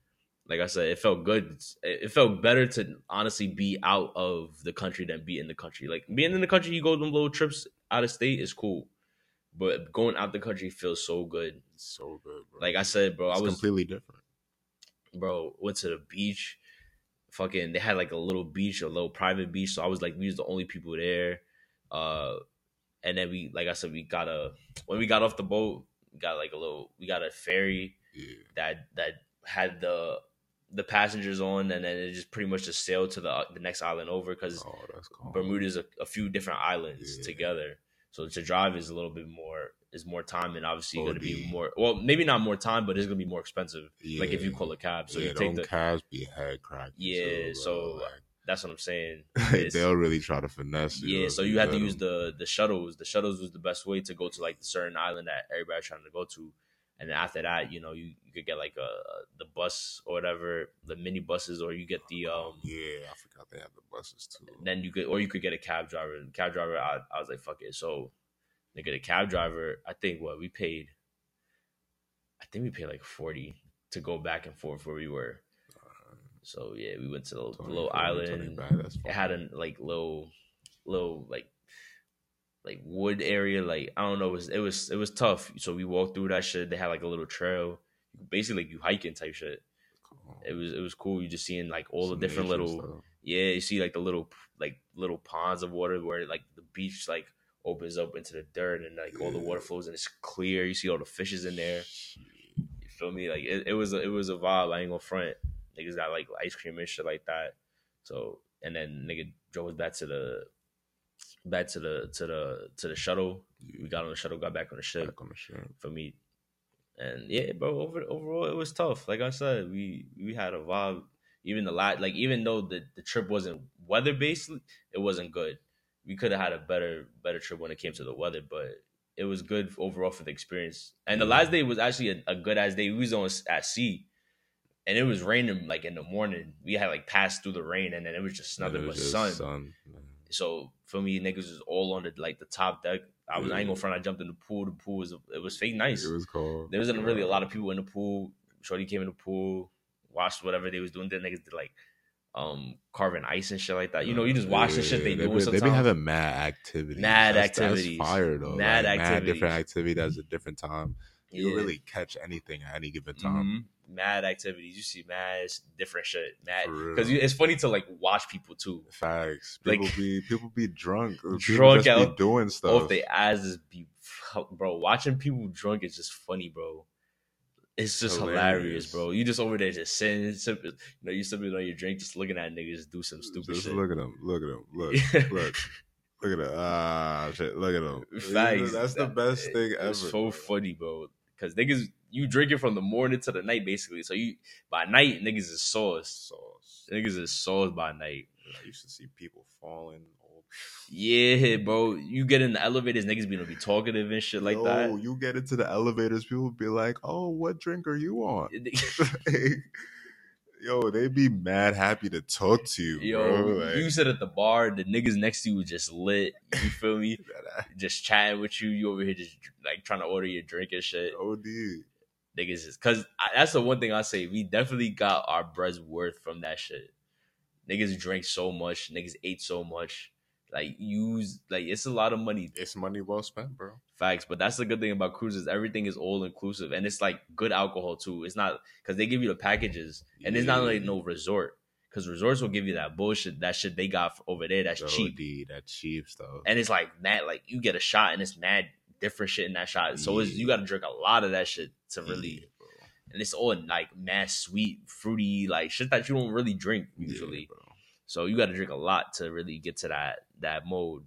like I said, it felt good. It felt better to honestly be out of the country than be in the country. Like being in the country, you go on little trips out of state is cool. But going out the country feels so good. So good, bro. Like I said, bro, it's I was completely different. Bro, went to the beach. Fucking, they had like a little beach, a little private beach. So I was like, we was the only people there. Uh, and then we, like I said, we got a when we got off the boat, we got like a little, we got a ferry yeah. that that had the the passengers on, and then it just pretty much just sailed to the the next island over because oh, cool. Bermuda's a, a few different islands yeah. together. So to drive is a little bit more, is more time, and obviously going to be more. Well, maybe not more time, but it's going to be more expensive. Yeah. Like if you call a cab, so yeah, you take the cabs be head cracking. Yeah, so, so like, that's what I'm saying. They'll really try to finesse you. Yeah, so you have to use the the shuttles. The shuttles was the best way to go to like the certain island that everybody's trying to go to, and then after that, you know, you, you could get like a the bus or whatever, the mini buses, or you get the um. Yeah, I forgot they have the buses too. Then you could, or you could get a cab driver. The cab driver, I, I was like, fuck it, so. Nigga, the cab driver, I think what we paid, I think we paid like forty to go back and forth where we were. Uh, so yeah, we went to the little island. It had a like little, little like, like wood area. Like I don't know, it was it was it was tough. So we walked through that shit. They had like a little trail, basically like you hiking type shit. Cool. It was it was cool. You just seeing like all Some the different little, stuff. Yeah. You see like the little like little ponds of water where like the beach like. Opens up into the dirt and like yeah. all the water flows and it's clear. You see all the fishes in there. You feel me? Like it, it was a, it was a vibe. I ain't gonna front. Niggas got like ice cream and shit like that. So and then nigga drove us back to the back to the to the to the shuttle. Yeah. We got on the shuttle, got back on the ship. Back on the ship for me. And yeah, bro. Over, overall, it was tough. Like I said, we we had a vibe. Even the lot, like even though the the trip wasn't weather based, it wasn't good. We could have had a better better trip when it came to the weather, but it was good overall for the experience. And the last day was actually a, a good-ass day. We was on at sea, and it was raining, like, in the morning. We had, like, passed through the rain, and then it was just nothing was but just sun. sun. So, for me, niggas was all on, the like, the top deck. I was yeah. I ain't gonna front. I jumped in the pool. The pool was it was fake nice. It was cold. There wasn't really a lot of people in the pool. Shorty came in the pool, watched whatever they was doing. Then niggas did, like... Um, carving ice and shit like that. You know, you just watch yeah, the shit they do. They, they be having mad activities. Mad that's, activities. That's fire though. Mad like, activities. Mad different activity. That's a different time. You yeah. don't really catch anything at any given time. Mm-hmm. Mad activities. You see mad different shit. Mad because it's funny to like watch people too. Facts. People like, be people be drunk. Drunk people just out, be doing stuff. Off their asses be bro. Watching people drunk is just funny, bro. It's just hilarious, hilarious bro. You just over there just sitting, sipping, you know, you sipping on your drink, just looking at niggas do some stupid just shit. Just look at them, look at them, look, look. Look at that. Ah, shit. Look at them. Facts. That's the best that, thing ever. It's so funny, bro. Because niggas, you drink it from the morning to the night, basically. So you by night, niggas is sauce. Sauce. Niggas is sauce by night. I used to see people falling. Yeah, bro. You get in the elevators, niggas be gonna be talkative and shit like Yo, that. Oh, you get into the elevators, people be like, "Oh, what drink are you on?" Yo, they be mad happy to talk to you, Yo, bro. Like, you sit at the bar, the niggas next to you just lit. You feel me? Just chatting with you. You over here just like trying to order your drink and shit. Oh, dude. Niggas is... Because that's the one thing I say. We definitely got our bread's worth from that shit. Niggas drank so much. Niggas ate so much. Like, use... Like, it's a lot of money. It's money well spent, bro. Facts. But that's the good thing about cruises. Everything is all-inclusive. And it's, like, good alcohol, too. It's not... Because they give you the packages. And yeah. It's not, like, no resort. Because resorts will give you that bullshit. That shit they got over there. That's Yo, cheap. Dude, that's cheap stuff. And it's, like, mad... Like, you get a shot, and it's mad different shit in that shot. Yeah. So, it's, you got to drink a lot of that shit to really... Yeah, bro. And it's all, like, mad sweet, fruity, like, shit that you don't really drink, usually. Yeah, bro. So you got to drink a lot to really get to that that mode.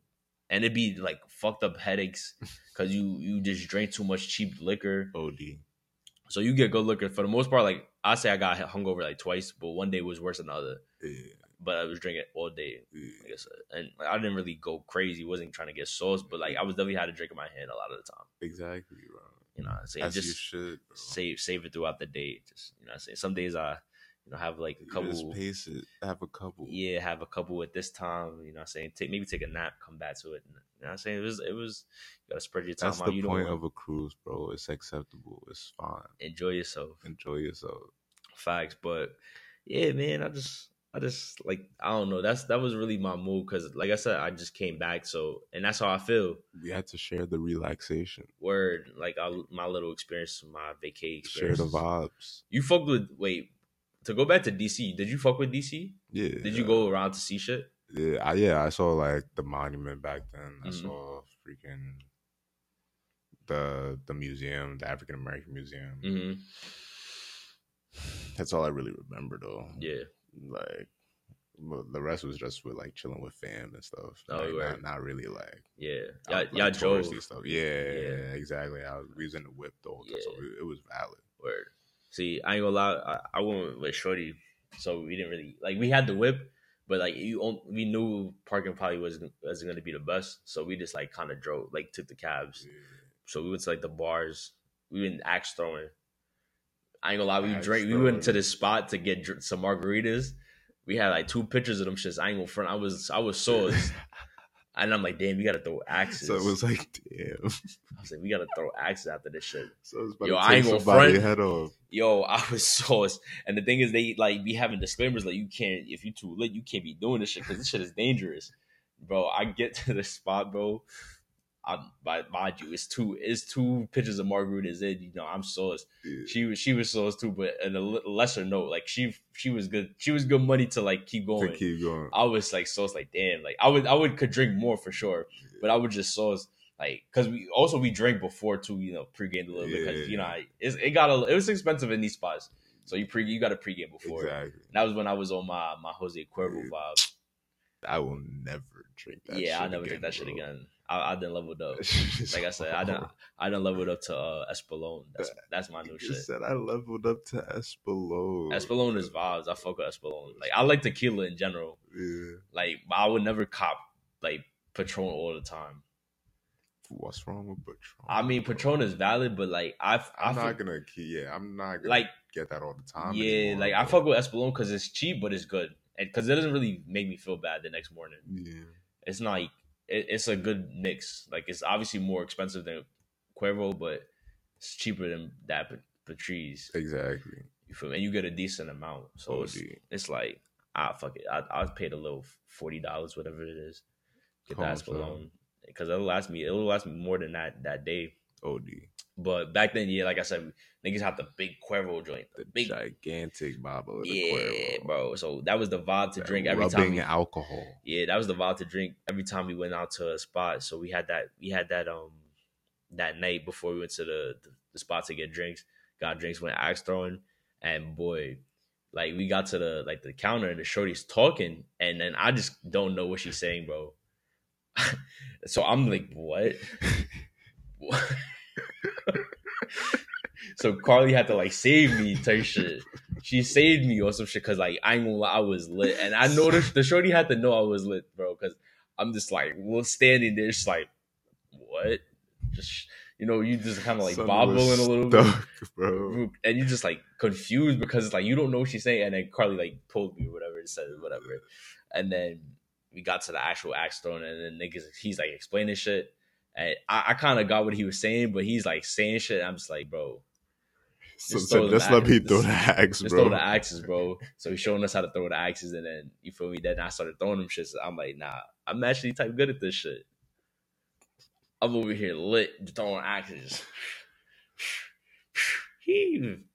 And it'd be like fucked up headaches because you, you just drink too much cheap liquor. O D. So you get good liquor. For the most part, like I say I got hungover like twice, but one day was worse than the other. Yeah. But I was drinking all day. Yeah. I guess. And I didn't really go crazy. Wasn't trying to get sauce, but like I was definitely had a drink in my hand a lot of the time. Exactly, bro. You know what I'm saying? As just you should, bro. Save, save it throughout the day. Just, you know what I'm saying? Some days I... You know, have like a couple. Just pace it. Have a couple. Yeah, have a couple at this time. You know what I'm saying? Take maybe take a nap, come back to it. You know what I'm saying? It was it was you gotta spread your time out. That's the you point don't of a cruise, bro. It's acceptable. It's fine. Enjoy yourself. Enjoy yourself. Facts. But yeah, man, I just I just like I don't know. That's that was really my move because like I said, I just came back, so and that's how I feel. We had to share the relaxation. Word. Like I, my little experience, my vacay experience. Share the vibes. You fucked with wait. To go back to D C, did you fuck with D C? Yeah. Did you go around to see shit? Yeah, I, yeah. I saw like the monument back then. I mm-hmm. saw freaking the the museum, the African American Museum. Mm-hmm. That's all I really remember though. Yeah. Like the rest was just with like chilling with fam and stuff. Oh, like, right. Not, not really like yeah, y'all, out, y'all like, drove stuff. Yeah, yeah, exactly. I was, we was in the whip the whole time, yeah. So it, it was valid. Word. See, I ain't gonna lie, I, I went with Shorty, so we didn't really, like, we had the whip, but, like, you we knew parking probably wasn't, wasn't gonna be the best, so we just, like, kind of drove, like, took the cabs. Yeah. So we went to, like, the bars. We went axe throwing. I ain't gonna lie, we axe drank, throwing. We went to this spot to get dr- some margaritas. We had, like, two pitchers of them shits. I ain't gonna front, I was, I was sore. And I'm like, damn, we gotta throw axes. So it was like, damn. I was like, we gotta throw axes after this shit. So it was about Yo, to take I ain't gonna front. Head off. Yo, I was sauced. And the thing is, they like be having disclaimers like, you can't if you too lit, you can't be doing this shit because this shit is dangerous, bro. I get to the spot, bro. I mind you, it's two it's two pictures of margaritas in. You know, I'm sauced. Yeah. She was she was sauced too, but in a lesser note, like she she was good. She was good money to like keep going. To keep going. I was like sauced, like damn, like I would I would could drink more for sure, yeah. But I would just sauce. Like, cause we also we drank before too, you know, pregame a little yeah. bit, cause you know I, it's, it got a it was expensive in these spots, so you pre you got to pregame before. Exactly. And that was when I was on my my Jose Cuervo yeah. vibe. I will never drink that. Yeah, shit I never again, drink that bro. Shit again. I, I done leveled up. Like I said, I done I done leveled up to uh, Espolone. That's that's my new you shit. Said I leveled up to Espolone. Espolone is vibes. I fuck with Espolone. Like I like tequila in general. Yeah. Like I would never cop like Patron all the time. What's wrong with Patron? I mean, Patron is valid, but like I've, I'm I not feel, gonna yeah, I'm not gonna like get that all the time. Yeah, anymore, like I fuck with Espolone because it's cheap, but it's good, and because it doesn't really make me feel bad the next morning. Yeah, it's not. Like, it, it's a good mix. Like it's obviously more expensive than Cuervo, but it's cheaper than that Patrice. Exactly. You feel me? And you get a decent amount, so oh, it's, it's like ah fuck it. I I'll pay the little forty dollars, whatever it is, get that Espolone. Because it'll last me, it'll last me more than that that day. O D. But back then, yeah, like I said, niggas had the big Cuervo joint, the, the big gigantic bottle of the yeah, Cuervo, bro. So that was the vibe to that drink every time. We, alcohol. Yeah, that was the vibe to drink every time we went out to a spot. So we had that, we had that um, that night before we went to the the, the spot to get drinks. got drinks, went axe throwing, and boy, like we got to the like the counter and the shorty's talking, and then I just don't know what she's saying, bro. So I'm like, what? What? So Carly had to like save me type shit. She saved me or some shit because like I ain't gonna lie, I was lit, and I know the, the shorty had to know I was lit, bro, because I'm just like, we're standing there, just like, what? Just you know, you just kind of like bobbling a little bit, bro, and you just like confused because it's like you don't know what she's saying, and then Carly like pulled me, whatever it says, whatever, and then we got to the actual axe throwing, and then niggas, he's like explaining shit, and I, I kind of got what he was saying, but he's like saying shit, and I'm just like, bro. So, so just let me throw the axe, bro. Just throw the axes, bro. So he's showing us how to throw the axes, and then you feel me? Then I started throwing them shit. So I'm like, nah, I'm actually type good at this shit. I'm over here lit throwing axes.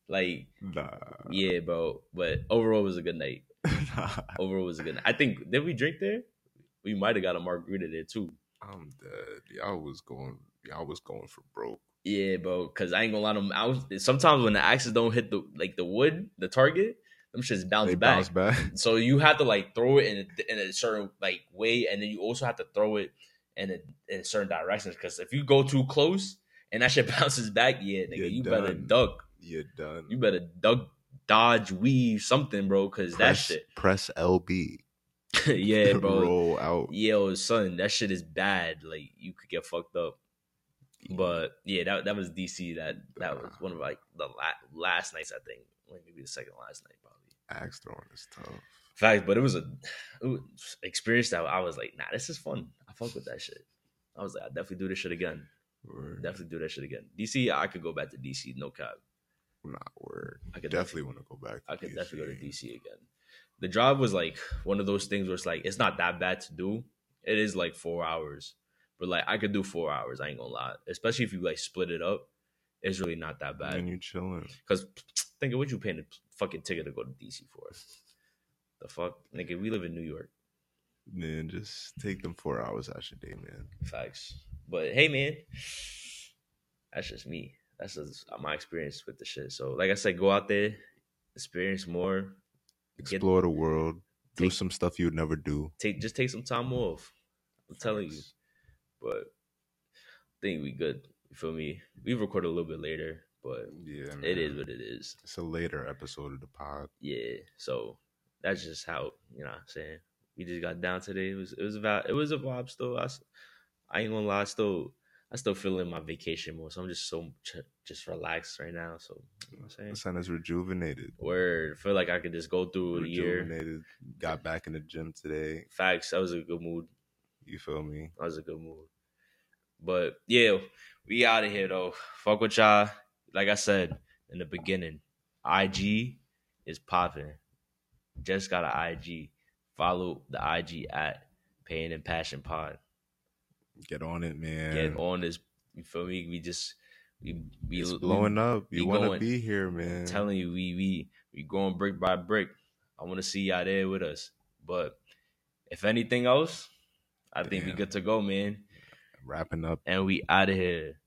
Like, nah. Yeah, bro. But overall, it was a good night. Nah. Overall, it was a good night. I think, did we drink there? We might have got a margarita there too. I'm dead. Y'all was going, y'all was going for broke. Yeah, bro, because I ain't gonna lie to them. I was, sometimes when the axes don't hit the like the wood, the target, them shits bounce they back. Bounce back. So you have to like throw it in a, in a certain like way, and then you also have to throw it in a, in certain directions. Because if you go too close and that shit bounces back, yeah, nigga, You're you done. better duck. You're done. You better duck, dodge, weave, something, bro. Because that shit. Press L B. Yeah, bro. Roll out. Yo, son, that shit is bad. Like you could get fucked up. But yeah, that that was D C. That that was one of like the la- last nights, I think. Like maybe the second last night, probably. Axe throwing is tough. Fact, but it was a it was experience that I was like, nah, this is fun. I fuck with that shit. I was like, I definitely do this shit again. Word. Definitely do that shit again. D C, I could go back to D C. No cap. Not word. I could definitely, definitely want to go back. To I could D C. Definitely go to D C again. The drive was like one of those things where it's like it's not that bad to do. It is like four hours. But, like, I could do four hours. I ain't gonna lie. Especially if you, like, split it up. It's really not that bad. And you chilling. Because, nigga, what you paying the fucking ticket to go to D C for? The fuck? Nigga, we live in New York. Man, just take them four hours out your day, man. Facts. But, hey, man. That's just me. That's just my experience with the shit. So, like I said, go out there. Experience more. Explore get, the world. Take, do some stuff you would never do. Take Just take some time off. I'm telling you. But I think we good. You feel me? We record a little bit later, but yeah, it is what it is. It's a later episode of the pod. Yeah. So that's just how, you know what I'm saying? We just got down today. It was it was about it was a vibe still. I, I ain't gonna lie, I still I still feeling my vacation more. So I'm just so just relaxed right now. So you know what I'm saying? The sun is rejuvenated. Word. Feel like I could just go through the year. Rejuvenated. Got back in the gym today. Facts. That was a good mood. You feel me? That was a good move. But, yeah, we out of here, though. Fuck with y'all. Like I said in the beginning, I G is popping. Just got an I G. Follow the I G at Pain and Passion Pod. Get on it, man. Get on this. You feel me? We just... we, we It's blowing we, up. You want to be here, man. I'm telling you, we, we, we going brick by brick. I want to see y'all there with us. But if anything else... I Damn. think we good to go, man. Wrapping up. And we out of here.